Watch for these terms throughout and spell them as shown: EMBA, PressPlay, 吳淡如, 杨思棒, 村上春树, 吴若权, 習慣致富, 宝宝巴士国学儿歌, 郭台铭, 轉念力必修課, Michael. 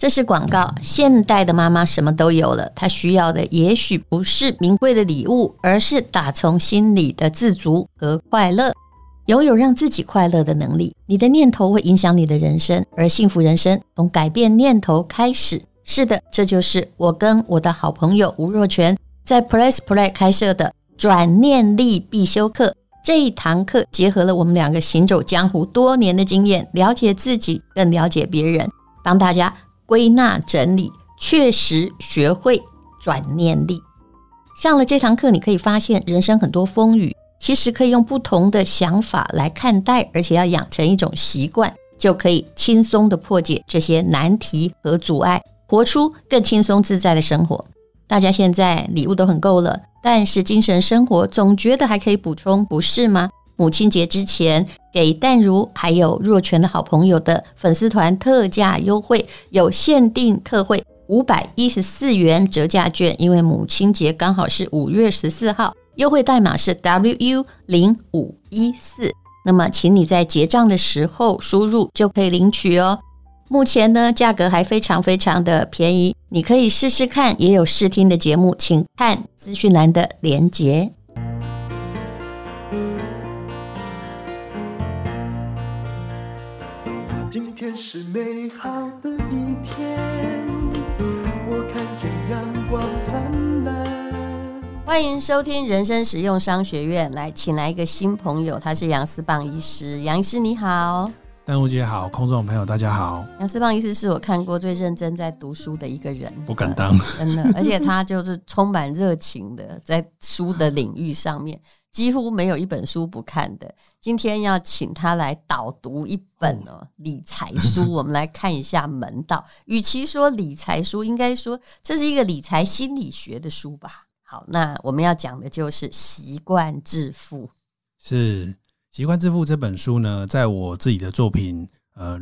这是广告。现代的妈妈什么都有了，她需要的也许不是名贵的礼物，而是打从心里的自足和快乐。拥有让自己快乐的能力，你的念头会影响你的人生，而幸福人生从改变念头开始。是的，这就是我跟我的好朋友吴若权在 PressPlay 开设的转念力必修课。这一堂课结合了我们两个行走江湖多年的经验，了解自己更了解别人，帮大家归纳整理，确实学会转念力。上了这堂课，你可以发现人生很多风雨，其实可以用不同的想法来看待，而且要养成一种习惯，就可以轻松地破解这些难题和阻碍，活出更轻松自在的生活。大家现在礼物都很够了，但是精神生活总觉得还可以补充，不是吗？母亲节之前给淡如还有若权的好朋友的粉丝团特价优惠，有限定特惠514元折价券，因为母亲节刚好是5月14号，优惠代码是 WU0514， 那么请你在结账的时候输入就可以领取哦。目前呢，价格还非常非常的便宜，你可以试试看，也有试听的节目，请看资讯栏的连结。今天是美好的一天，我看见阳光灿烂。欢迎收听人生实用商学院，来请来一个新朋友，他是杨思棒医师。杨医师你好。淡如姐好，空中朋友大家好。杨思棒医师是我看过最认真在读书的一个人，不敢当，真的，而且他就是充满热情的，在书的领域上面几乎没有一本书不看的。今天要请他来导读一本理财书，我们来看一下门道。与其说理财书，应该说这是一个理财心理学的书吧。好，那我们要讲的就是习惯致富。是，习惯致富这本书呢，在我自己的作品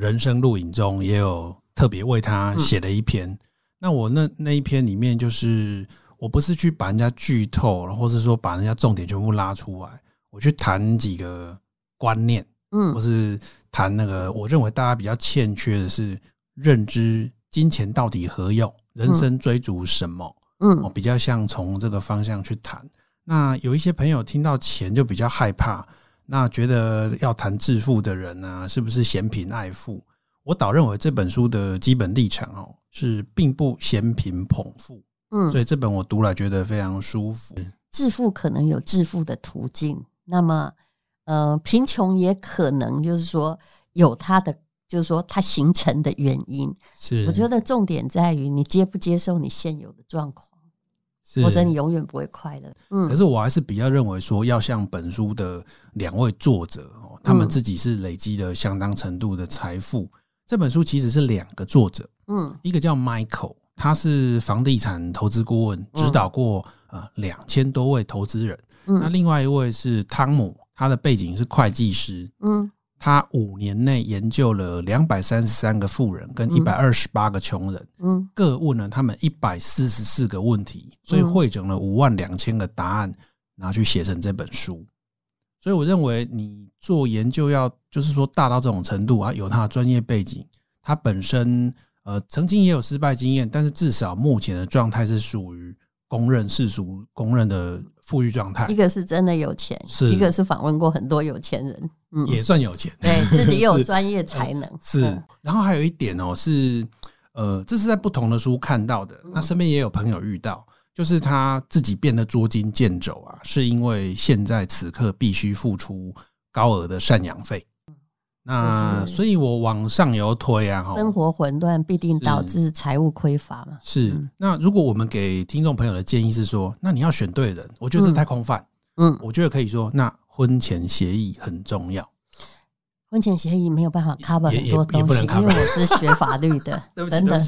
人生录影中也有特别为他写了一篇。那我那一篇里面，就是我不是去把人家剧透，或是说把人家重点全部拉出来，我去谈几个观念，或是谈那个我认为大家比较欠缺的是认知金钱到底何用，人生追逐什么，比较像从这个方向去谈。那有一些朋友听到钱就比较害怕，那觉得要谈致富的人啊，是不是嫌贫爱富？我倒认为这本书的基本立场是并不嫌贫捧富，所以这本我读来觉得非常舒服。致富可能有致富的途径，那么贫穷也可能就是说有它的，就是说它形成的原因。是，我觉得重点在于你接不接受你现有的状况，或者你永远不会快乐。可是我还是比较认为说，要像本书的两位作者，他们自己是累积了相当程度的财富。这本书其实是两个作者，一个叫 Michael，他是房地产投资顾问，指导过2000多位投资人。那另外一位是汤姆，他的背景是会计师。他5年内研究了233个富人跟128个穷人，各问了他们144个问题，所以汇整了52000个答案，拿去写成这本书。所以我认为你做研究要就是说大到这种程度，有他的专业背景，他本身曾经也有失败经验，但是至少目前的状态是属于公认世俗公认的富裕状态。一个是真的有钱，一个是访问过很多有钱人，也算有钱，对自己也有专业才能。是，然后还有一点是这是在不同的书看到的，那身边也有朋友遇到，就是他自己变得捉襟见肘啊，是因为现在此刻必须付出高额的赡养费。那所以我往上游推啊，生活混乱必定导致财务匮乏嘛。是，那如果我们给听众朋友的建议是说，那你要选对人，我觉得这太空泛。我觉得可以说，那婚前协议很重要。婚前协议没有办法 cover 很多东西，因为我是学法律的，真的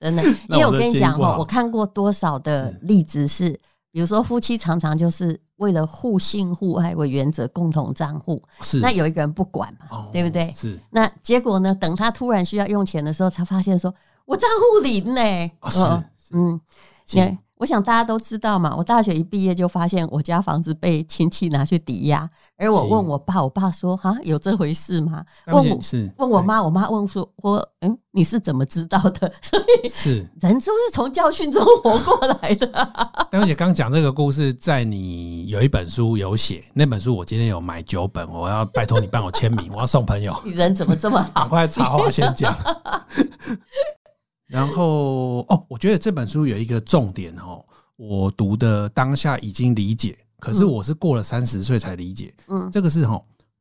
真的。因为我跟你讲我看过多少的例子是。比如说夫妻常常就是为了互信互爱为原则共同账户，那有一个人不管嘛，对不对？是，那结果呢，等他突然需要用钱的时候才发现说我账户零耶。我想大家都知道嘛，我大学一毕业就发现我家房子被亲戚拿去抵押，而我问我爸，我爸说哈，有这回事吗？问我妈，我妈问说我你是怎么知道的？所以是人都是从教训中活过来的、啊。而且刚讲这个故事，在你有一本书有写，那本书我今天有买9本，我要拜托你帮我签名，我要送朋友。你人怎么这么好？赶快插话先讲。然后我觉得这本书有一个重点我读的当下已经理解，可是我是过了30岁才理解。这个是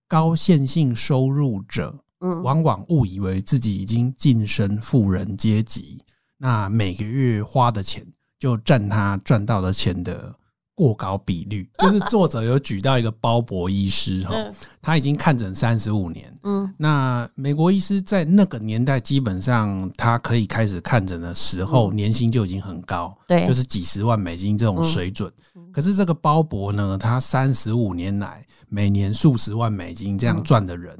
高线性收入者往往误以为自己已经晋升富人阶级，那每个月花的钱就占他赚到的钱的过高比率。就是作者有举到一个鲍勃医师他已经看诊35年，那美国医师在那个年代基本上他可以开始看诊的时候年薪就已经很高，对，就是几十万美金这种水准。可是这个鲍勃呢，他35年来每年数十万美金这样赚的人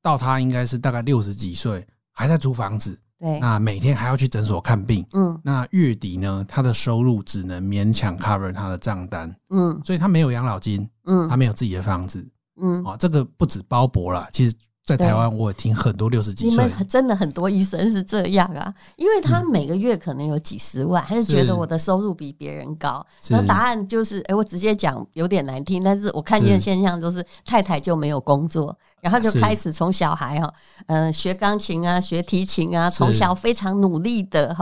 到他应该是大概60几岁还在租房子，对，那每天还要去诊所看病，那月底呢，他的收入只能勉强 cover 他的账单，所以他没有养老金，他没有自己的房子，这个不止鲍勃啦，其实在台湾我也听很多60几岁，你们真的很多医生是这样啊，因为他每个月可能有几十万，他就觉得我的收入比别人高。那答案就是我直接讲有点难听，但是我看见的现象就是太太就没有工作，然后就开始从小孩学钢琴啊，学提琴啊，从小非常努力的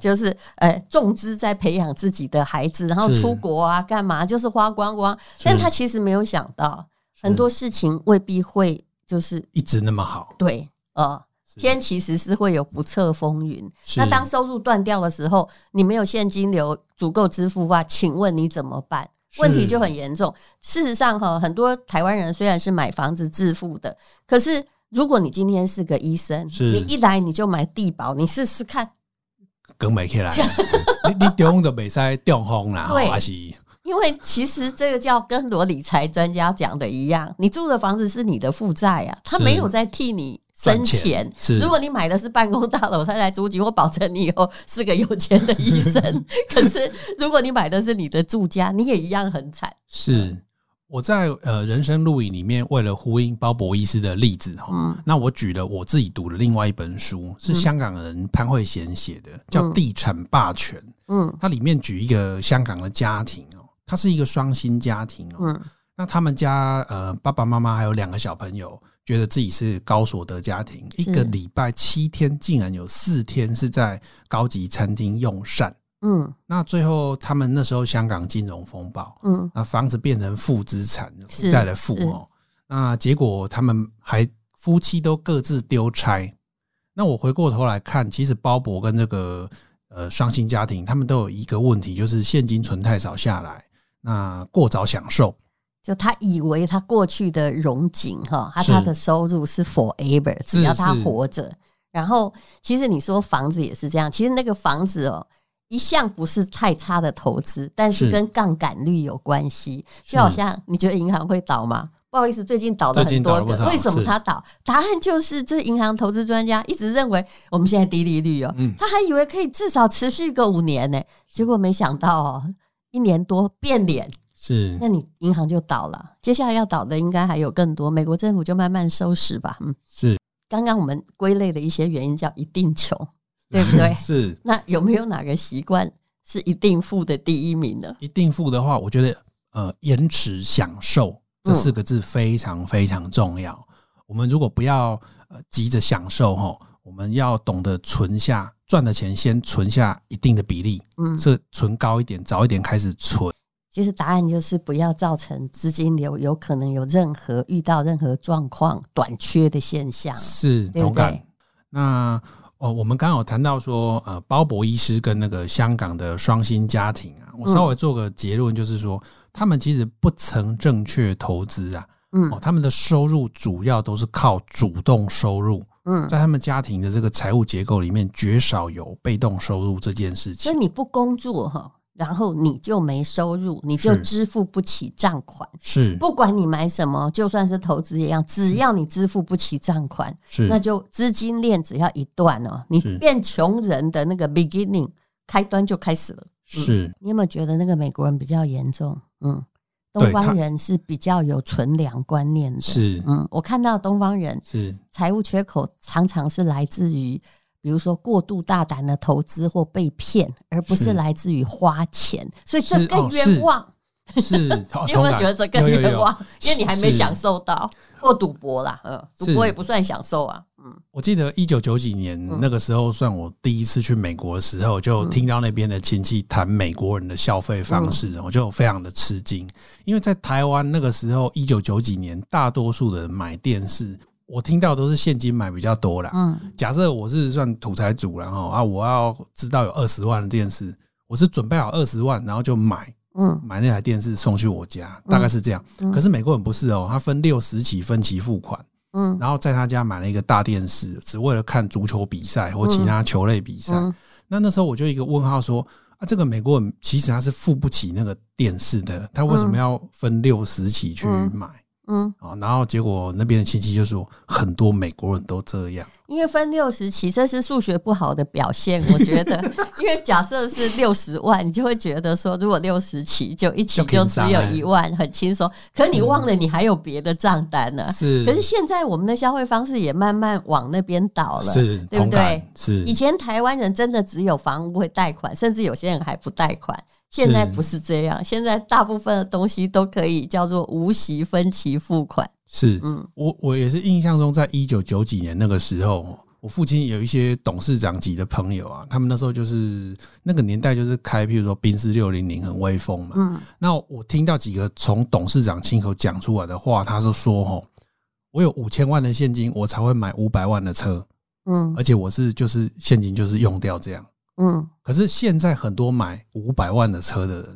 就是重资在培养自己的孩子，然后出国啊干嘛，就是花光光。但他其实没有想到很多事情未必会就是一直那么好，对，天其实是会有不测风云。那当收入断掉的时候，你没有现金流足够支付的话，请问你怎么办？问题就很严重。事实上很多台湾人虽然是买房子致富的，可是如果你今天是个医生，你一来你就买地保，你试试看更不起来你中就不可以中风啦，还是因为其实这个叫跟罗理财专家讲的一样，你住的房子是你的负债啊，他没有在替你生钱。如果你买的是办公大楼，他来租金，我保证你以后是个有钱的医生可是如果你买的是你的住家，你也一样很惨。是我在人生录影里面，为了呼应鲍勃医师的例子那我举了我自己读的另外一本书，是香港人潘慧贤写的，叫《地产霸权》。他里面举一个香港的家庭，他是一个双薪家庭那他们家爸爸妈妈还有2个小朋友，觉得自己是高所得家庭，一个礼拜7天竟然有4天是在高级餐厅用膳。那最后他们那时候香港金融风暴，那房子变成负资产，再来负那结果他们还夫妻都各自丢差。那我回过头来看，其实鲍勃跟这个双薪家庭他们都有一个问题，就是现金存太少下来，那过早享受，就他以为他过去的荣景他的收入是 forever， 只要他活着。然后其实你说房子也是这样，其实那个房子一向不是太差的投资，但是跟杠杆率有关系。就好像你觉得银行会倒吗？不好意思，最近倒了很多个，为什么他倒？答案就是这银行投资专家一直认为我们现在低利率他还以为可以至少持续个5年呢，结果没想到1年多变脸，是，那你银行就倒了。接下来要倒的应该还有更多，美国政府就慢慢收拾吧。是，刚刚我们归类的一些原因叫一定穷，对不对？是，那有没有哪个习惯是一定富的第一名呢？一定富的话，我觉得延迟享受这4个字非常非常重要。我们如果不要急着享受，我们要懂得存下，赚的钱先存下一定的比例，是存高一点，早一点开始存。其实答案就是不要造成资金流有可能有任何遇到任何状况短缺的现象。是，同感。那我们刚刚有谈到说鲍勃医师跟那个香港的双薪家庭我稍微做个结论，就是说他们其实不曾正确投资他们的收入主要都是靠主动收入，在他们家庭的这个财务结构里面绝少有被动收入这件事情。所以你不工作然后你就没收入，你就支付不起账款。是，不管你买什么，就算是投资一样，只要你支付不起账款，那就资金链只要一断你变穷人的那个 beginning 开端就开始了。是。你有没有觉得那个美国人比较严重？嗯，东方人是比较有存粮观念的。是，嗯，我看到东方人是财务缺口常常是来自于比如说过度大胆的投资或被骗，而不是来自于花钱，所以这更冤枉。是，你有没有觉得这更冤枉？因为你还没享受到，或赌博啦，赌博也不算享受啊。嗯，我记得1990年那个时候，算我第一次去美国的时候，就听到那边的亲戚谈美国人的消费方式，我就非常的吃惊。因为在台湾那个时候，1990年，大多数的人买电视，我听到都是现金买比较多啦。假设我是算土财主，然后啊，我要知道有20万的电视，我是准备好20万，然后就买。买那台电视送去我家，大概是这样。可是美国人不是哦，他分60期分期付款，然后在他家买了一个大电视，只为了看足球比赛或其他球类比赛。那时候我就一个问号说，啊，这个美国人其实他是付不起那个电视的，他为什么要分60期去买？然后结果那边的亲戚就说，很多美国人都这样。因为分60期，这是数学不好的表现，我觉得。因为假设是60万，你就会觉得说，如果60期就一期就只有1万，很轻松。可是你忘了你还有别的账单呢。是。可是现在我们的消费方式也慢慢往那边倒了，是，对不对？是。以前台湾人真的只有房屋会贷款，甚至有些人还不贷款。现在不是这样，现在大部分的东西都可以叫做无息分期付款。是，我也是印象中，在1990年那个时候，我父亲有一些董事长级的朋友啊，他们那时候就是那个年代就是开，譬如说宾士600很威风嘛。那我听到几个从董事长亲口讲出来的话，他就说我有5000万的现金，我才会买500万的车。而且我是就是现金就是用掉这样。可是现在很多买500万的车的人，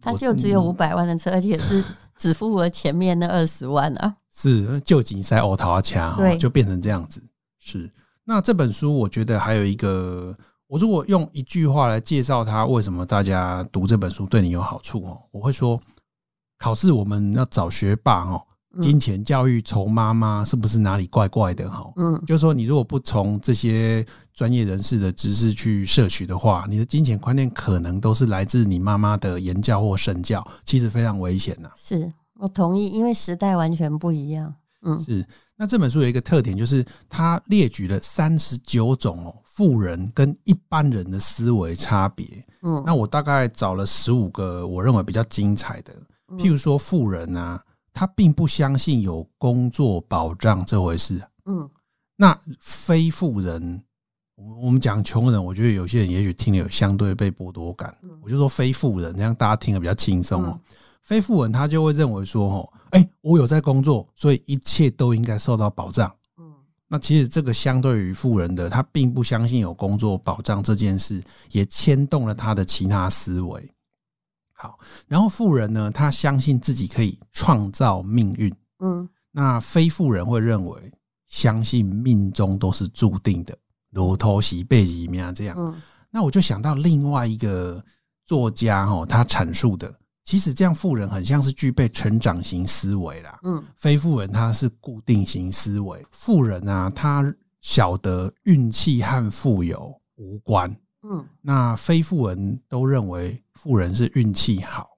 他就只有500万的车，而且是只付了前面那20万啊，是就紧塞欧桃掐，对，就变成这样子。是，那这本书我觉得还有一个，我如果用一句话来介绍它，为什么大家读这本书对你有好处，我会说，考试我们要找学霸哦。金钱教育从妈妈是不是哪里怪怪的？就是说你如果不从这些专业人士的知识去摄取的话，你的金钱观念可能都是来自你妈妈的言教或身教，其实非常危险啊。是，我同意，因为时代完全不一样。是。那这本书有一个特点，就是它列举了39种富人跟一般人的思维差别。那我大概找了15个我认为比较精彩的，譬如说富人啊，他并不相信有工作保障这回事。那非富人，我们讲穷人，我觉得有些人也许听了有相对被剥夺感，我就说非富人，这样大家听得比较轻松。非富人他就会认为说，我有在工作，所以一切都应该受到保障。那其实这个相对于富人的，他并不相信有工作保障这件事，也牵动了他的其他思维。好，然后富人呢，他相信自己可以创造命运。那非富人会认为相信命中都是注定的，如头洗背洗面这样。那我就想到另外一个作家他阐述的，其实这样富人很像是具备成长型思维啦。非富人他是固定型思维。富人啊，他晓得运气和富有无关。那非富人都认为富人是运气好，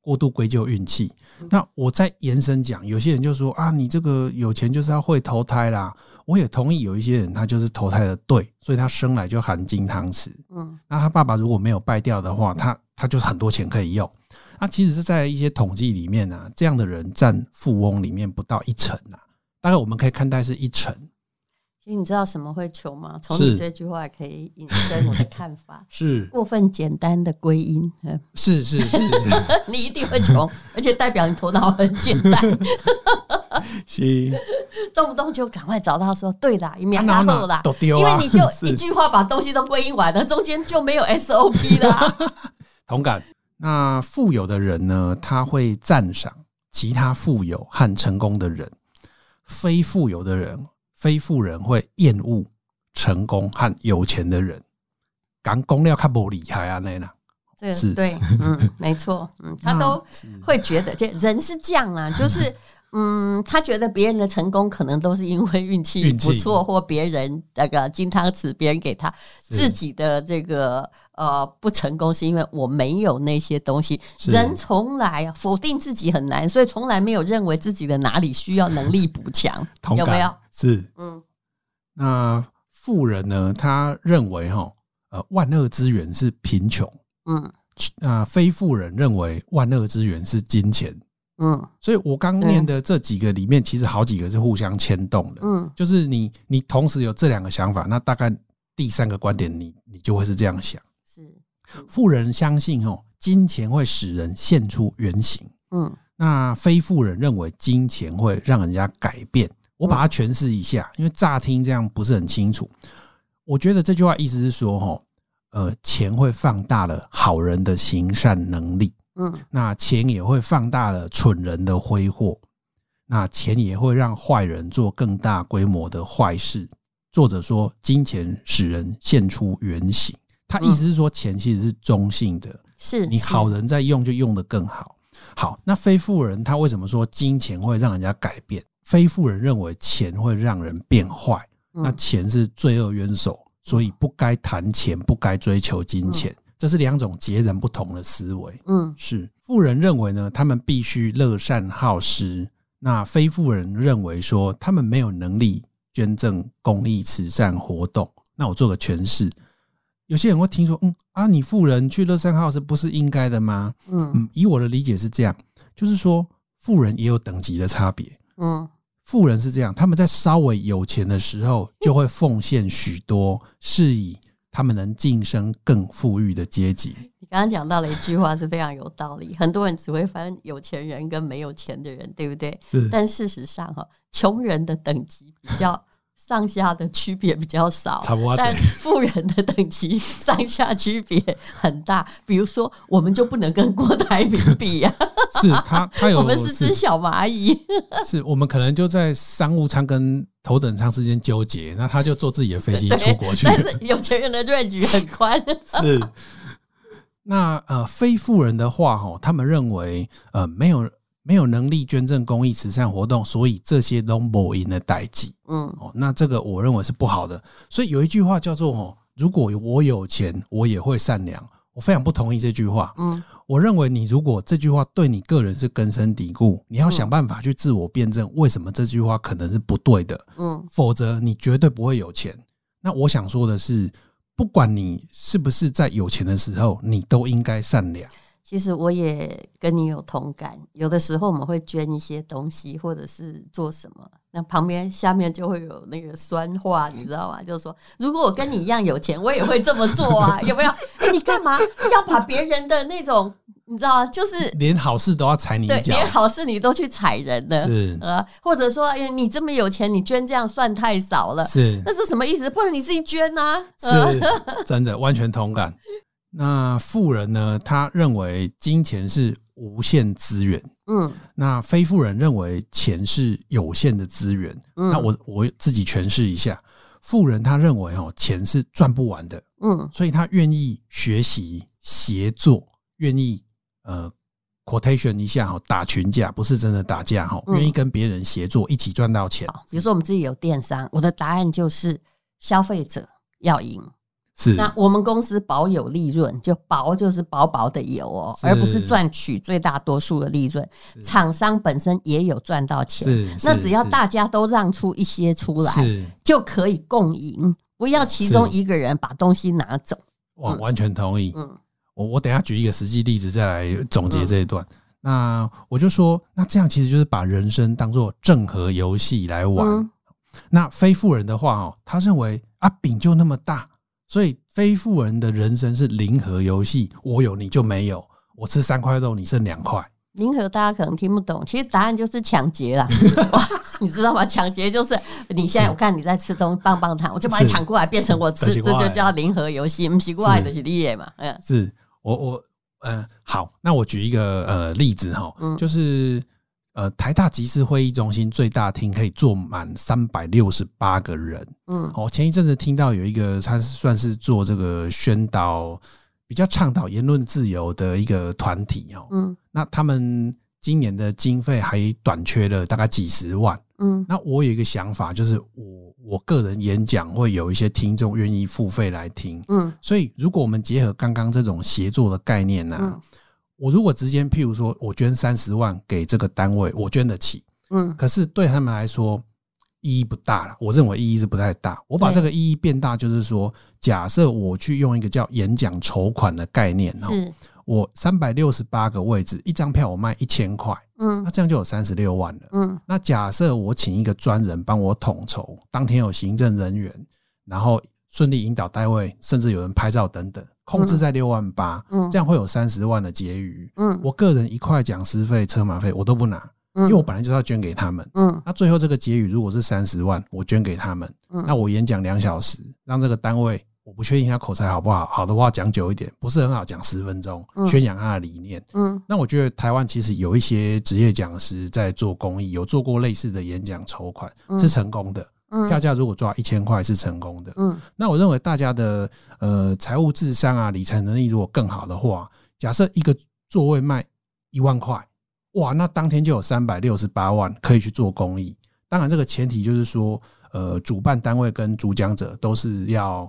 过度归咎运气。那我再延伸讲，有些人就说啊，你这个有钱就是要会投胎啦。我也同意，有一些人他就是投胎的对，所以他生来就含金汤匙。那他爸爸如果没有败掉的话，他就是很多钱可以用。那其实是在一些统计里面啊，这样的人占富翁里面不到1%啊，大概我们可以看待是1%。你知道什么会穷吗？从你这句话可以引申我的看法。是过分简单的归因。是你一定会穷，而且代表你头脑很简单。是，动不动就赶快找到说对啦，免打漏啦，因为你就一句话把东西都归因完了，中间就没有 SOP 啦。同感。那富有的人呢，他会赞赏其他富有和成功的人。非富有的人，非富人会厌恶成功和有钱的人。讲公料较无厉害啊，那啦，对，没错，他都会觉得，人是这样啊，就是他觉得别人的成功可能都是因为运气不错，或别人那个金汤匙别人给他，自己的这个不成功是因为我没有那些东西。人从来否定自己很难，所以从来没有认为自己的哪里需要能力补强。有没有？是，嗯。那富人呢？他认为万恶之源是贫穷，嗯。那非富人认为万恶之源是金钱，嗯。所以我刚念的这几个里面，其实好几个是互相牵动的，嗯。就是你同时有这两个想法，那大概第三个观点你就会是这样想。富人相信金钱会使人现出原形，嗯，那非富人认为金钱会让人家改变。我把它诠释一下，因为乍听这样不是很清楚。我觉得这句话意思是说，钱会放大了好人的行善能力，嗯，那钱也会放大了蠢人的挥霍，那钱也会让坏人做更大规模的坏事。作者说，金钱使人现出原形。他意思是说，钱其实是中性的，是你好人在用就用得更好。好，那非富人他为什么说金钱会让人家改变？非富人认为钱会让人变坏，那钱是罪恶冤首，所以不该谈钱，不该追求金钱，这是两种截然不同的思维。嗯，是富人认为呢，他们必须乐善好施，那非富人认为说他们没有能力捐赠公益慈善活动。那我做个诠释。有些人会听说，你富人去乐善好施不是应该的吗？以我的理解是这样，就是说富人也有等级的差别。富人是这样，他们在稍微有钱的时候就会奉献许多，是以他们能晋升更富裕的阶级。你刚刚讲到了一句话是非常有道理，很多人只会分有钱人跟没有钱的人，对不对？但事实上，穷人的等级比较上下的区别比较少，但富人的等级上下区别很大。比如说，我们就不能跟郭台铭比啊，是他有，我们是只小蚂蚁，是我们可能就在商务舱跟头等舱之间纠结，那他就坐自己的飞机出国去。但是有钱人的 range 很宽，是。那非富人的话，他们认为没有能力捐赠公益慈善活动，所以这些都没用的代志。那这个我认为是不好的。所以有一句话叫做如果我有钱我也会善良。我非常不同意这句话。我认为你如果这句话对你个人是根深蒂固，你要想办法去自我辩证为什么这句话可能是不对的。否则你绝对不会有钱。那我想说的是，不管你是不是在有钱的时候，你都应该善良。其实我也跟你有同感，有的时候我们会捐一些东西或者是做什么，那旁边下面就会有那个酸话，你知道吗？就是说如果我跟你一样有钱我也会这么做啊，有没有？你干嘛要把别人的那种，你知道，就是连好事都要踩你一脚，连好事你都去踩人了，是或者说，你这么有钱，你捐这样算太少了，是那是什么意思？不然你自己捐啊，是真的完全同感。那富人呢，他认为金钱是无限资源，那非富人认为钱是有限的资源。那我自己诠释一下，富人他认为钱是赚不完的，所以他愿意学习协作，愿意quotation 一下打群架，不是真的打架，愿意跟别人协作一起赚到钱。比如说我们自己有电商，我的答案就是消费者要赢。那我们公司保有利润，就是薄薄的有而不是赚取最大多数的利润。厂商本身也有赚到钱，那只要大家都让出一些出来就可以共赢，不要其中一个人把东西拿走。哇，完全同意。我等一下举一个实际例子再来总结这一段。那我就说，那这样其实就是把人生当作正和游戏来玩。那非富人的话，他认为饼就那么大，所以非富人的人生是零和游戏，我有你就没有，我吃3块肉你剩2块。零和大家可能听不懂，其实答案就是抢劫啦你知道吗？抢劫就是你现在我看你在吃东西棒棒糖，我就把你抢过来变成我吃，这就叫零和游戏。不是我的就是你的嘛。是我好，那我举一个例子就是台大集思会议中心最大厅可以坐满368个人。前一阵子听到有一个，他算是做这个宣导，比较倡导言论自由的一个团体。那他们今年的经费还短缺了大概几十万，嗯，那我有一个想法，就是我个人演讲会有一些听众愿意付费来听，嗯，所以如果我们结合刚刚这种协作的概念啊，嗯，我如果直接譬如说我捐30万给这个单位，我捐得起，嗯，可是对他们来说意义不大了，我认为意义是不太大。我把这个意义变大，就是说，假设我去用一个叫演讲筹款的概念，是我368个位置，一张票我卖1000块，嗯，那这样就有36万了，嗯，那假设我请一个专人帮我统筹，当天有行政人员，然后顺利引导单位，甚至有人拍照等等，控制在6万8，嗯，这样会有30万的结余，嗯，我个人1块讲师费、车马费我都不拿。因为我本来就是要捐给他们，嗯，那最后这个结余如果是30万，我捐给他们，嗯，那我演讲2小时，让这个单位，我不确定他口才好不好，好的话讲久一点，不是很好讲10分钟，宣扬他的理念，嗯，那我觉得台湾其实有一些职业讲师在做公益，有做过类似的演讲筹款，是成功的，票价如果抓1000块是成功的，嗯，那我认为大家的财务智商啊、理财能力如果更好的话，假设一个座位卖1万块。哇，那当天就有368万可以去做公益。当然这个前提就是说主办单位跟主讲者都是要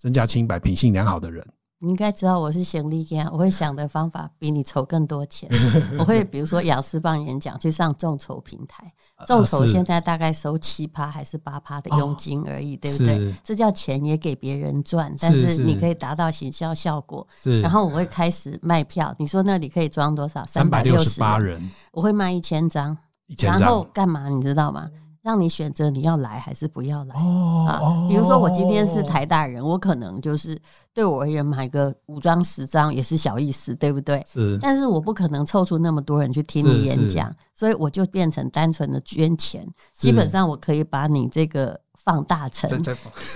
身家清白、品性良好的人。你应该知道我是行李家，我会想的方法比你筹更多钱。我会比如说雅思棒演讲去上众筹平台，众筹现在大概收7%还是8%的佣金而已，哦，对不对？这叫钱也给别人赚，但是你可以达到行销效果。然后我会开始卖票，你说那里可以装多少？368人，我会卖1000张，然后干嘛你知道吗？让你选择你要来还是不要来，哦啊哦，比如说我今天是台大人，我可能就是对我而言买个5张10张也是小意思，对不对？是，但是我不可能凑出那么多人去听你演讲，所以我就变成单纯的捐钱。基本上我可以把你这个放大成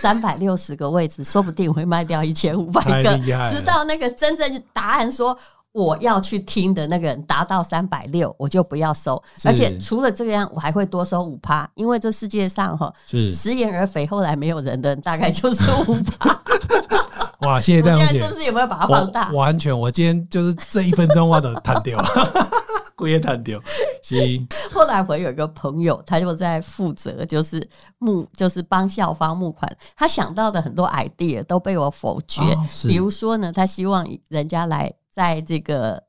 360个位置，说不定我会卖掉1500个，直到那个真正答案说我要去听的那个人达到360，我就不要收。而且除了这样，我还会多收 5%， 因为这世界上食言而肥后来没有人的大概就是 5%。 哇，谢谢戴姐，现在是不是有没有把它放大？完全，我今天就是这1分钟我都弹掉故意弹掉。后来我有一个朋友，他就在负责就是帮校方募款，他想到的很多 idea 都被我否决，哦，比如说呢，他希望人家来在这个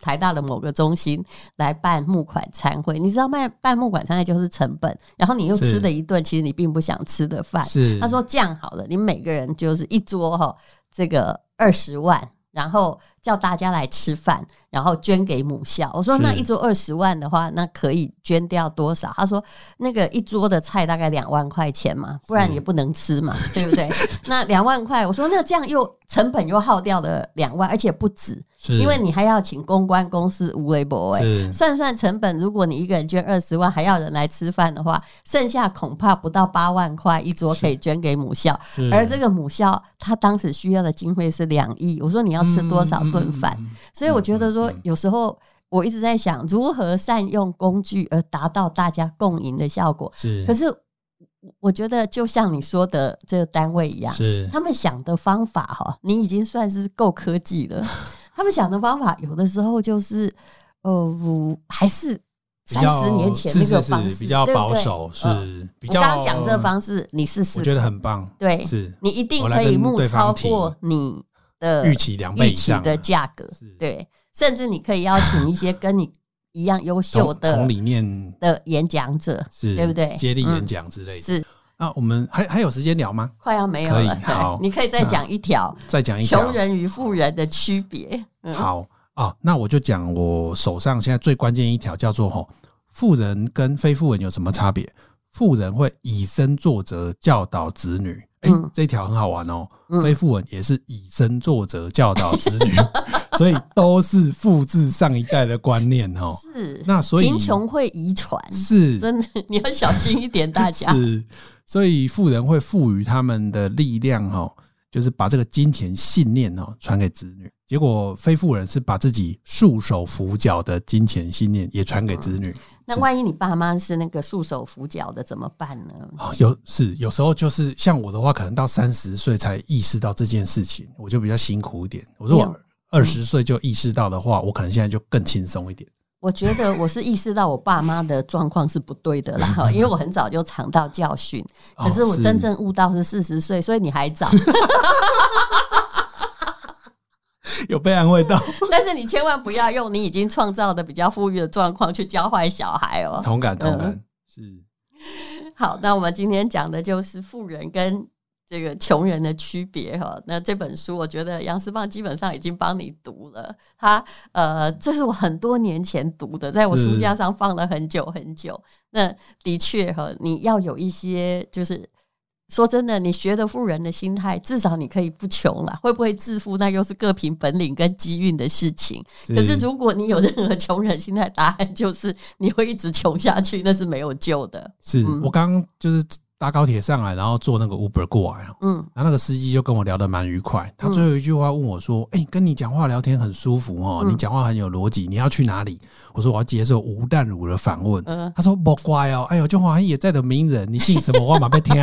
台大的某个中心来办募款餐会，你知道办募款餐会就是成本，然后你又吃了一顿其实你并不想吃的饭。他说这样好了，你每个人就是一桌这个20万，然后叫大家来吃饭，然后捐给母校。我说那一桌20万的话，那可以捐掉多少？他说那个一桌的菜大概2万块钱嘛，不然也不能吃嘛，对不对？那2万块，我说那这样又成本又耗掉了2万，而且不止，因为你还要请公关公司无微博，算成本，如果你一个人捐20万，还要人来吃饭的话，剩下恐怕不到8万块一桌可以捐给母校，而这个母校他当时需要的经费是2亿。我说你要吃多少顿饭？所以我觉得说，有时候我一直在想如何善用工具而达到大家共赢的效果。可是我觉得就像你说的这个单位一样，他们想的方法你已经算是够科技了。他们想的方法有的时候就是还是30年前那个方式，比较保守，是比较。我刚刚讲这个方式，你试试，我觉得很棒。对，你一定可以募超过你的预期2倍以上的价格，对，甚至你可以邀请一些跟你一样优秀的同理念的演讲者，对不对？接力演讲之类的。是，那我们还有时间聊吗？快要没有了，好，你可以再讲一条，穷人与富人的区别。好啊，那我就讲我手上现在最关键一条，叫做富人跟非富人有什么差别？富人会以身作则，教导子女。这条很好玩哦，非富人也是以身作则教导子女，所以都是复制上一代的观念哦。是，那所以贫穷会遗传，是真的，你要小心一点，大家。是，所以富人会赋予他们的力量哦，就是把这个金钱信念哦传给子女。结果非富人是把自己束手缚脚的金钱信念也传给子女。那万一你爸妈是那个束手缚脚的怎么办呢？有时候就是像我的话，可能到30岁才意识到这件事情，我就比较辛苦一点。我说我20岁就意识到的话，我可能现在就更轻松一点。我觉得我是意识到我爸妈的状况是不对的啦，因为我很早就尝到教训，可是我真正悟到是40岁，所以你还早。有被安慰到，但是你千万不要用你已经创造的比较富裕的状况去教坏小孩哦。同感同感，是。好，那我们今天讲的就是富人跟这个穷人的区别哈。那这本书我觉得杨思邦基本上已经帮你读了，他这是我很多年前读的，在我书架上放了很久很久。那的确哈，你要有一些就是。说真的，你学的富人的心态，至少你可以不穷啦，会不会致富那又是各凭本领跟机运的事情。可是如果你有任何穷人心态，答案就是你会一直穷下去，那是没有救的。是、我刚刚就是搭高铁上来，然后坐那个 Uber 过来，然后那个司机就跟我聊得蛮愉快，他最后一句话问我说：“哎、跟你讲话聊天很舒服哦，你讲话很有逻辑，你要去哪里？”我说：“我要接受吴淡如的访问。”他说：“不乖哦，哎呦，就好像也在的名人，你姓什么？我马被听。”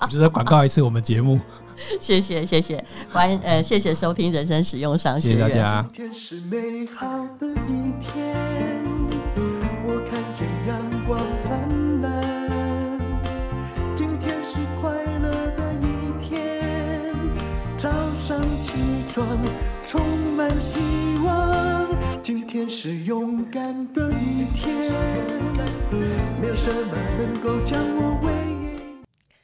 我就再广告一次我们节目。谢谢谢谢，谢谢收听人生使用商学院，谢谢大家。今天是美好的一天，我看见阳光灿烂。充满希望，今天是勇敢的一天，没有什么能够将我为。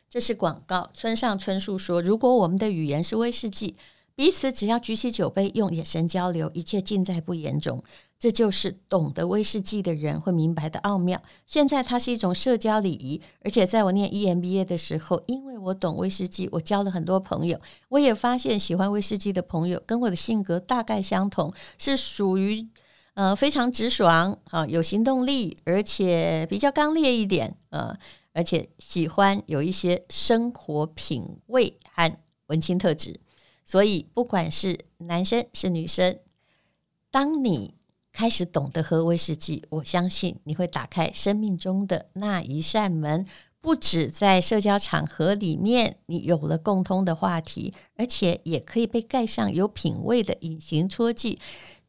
这是广告。村上春树说，如果我们的语言是威士忌，彼此只要举起酒杯，用眼神交流，一切尽在不言中。这就是懂得威士忌的人会明白的奥妙。现在它是一种社交礼仪，而且在我念 EMBA 的时候，因为我懂威士忌，我交了很多朋友，我也发现喜欢威士忌的朋友跟我的性格大概相同，是属于非常直爽、有行动力，而且比较刚烈一点、而且喜欢有一些生活品味和文青特质。所以不管是男生是女生，当你开始懂得喝威士忌，我相信你会打开生命中的那一扇门，不止在社交场合里面你有了共通的话题，而且也可以被盖上有品味的隐形戳记，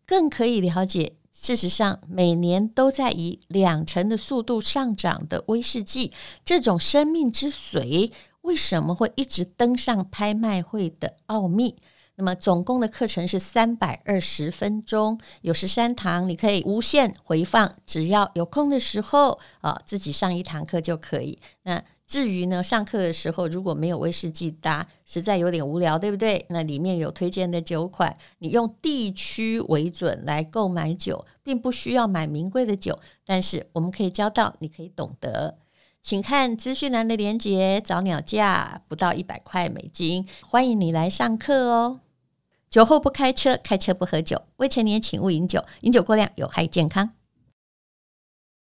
更可以了解事实上每年都在以2成的速度上涨的威士忌这种生命之水为什么会一直登上拍卖会的奥秘。那么总共的课程是320分钟，有13堂，你可以无限回放，只要有空的时候、自己上1堂课就可以。那至于呢，上课的时候如果没有威士忌搭，实在有点无聊，对不对？那里面有推荐的酒款，你用地区为准来购买酒，并不需要买名贵的酒，但是我们可以教到你可以懂得。请看资讯栏的连结，早鸟价不到$100，欢迎你来上课哦。酒后不开车，开车不喝酒，未成年请勿饮酒，饮酒过量有害健康。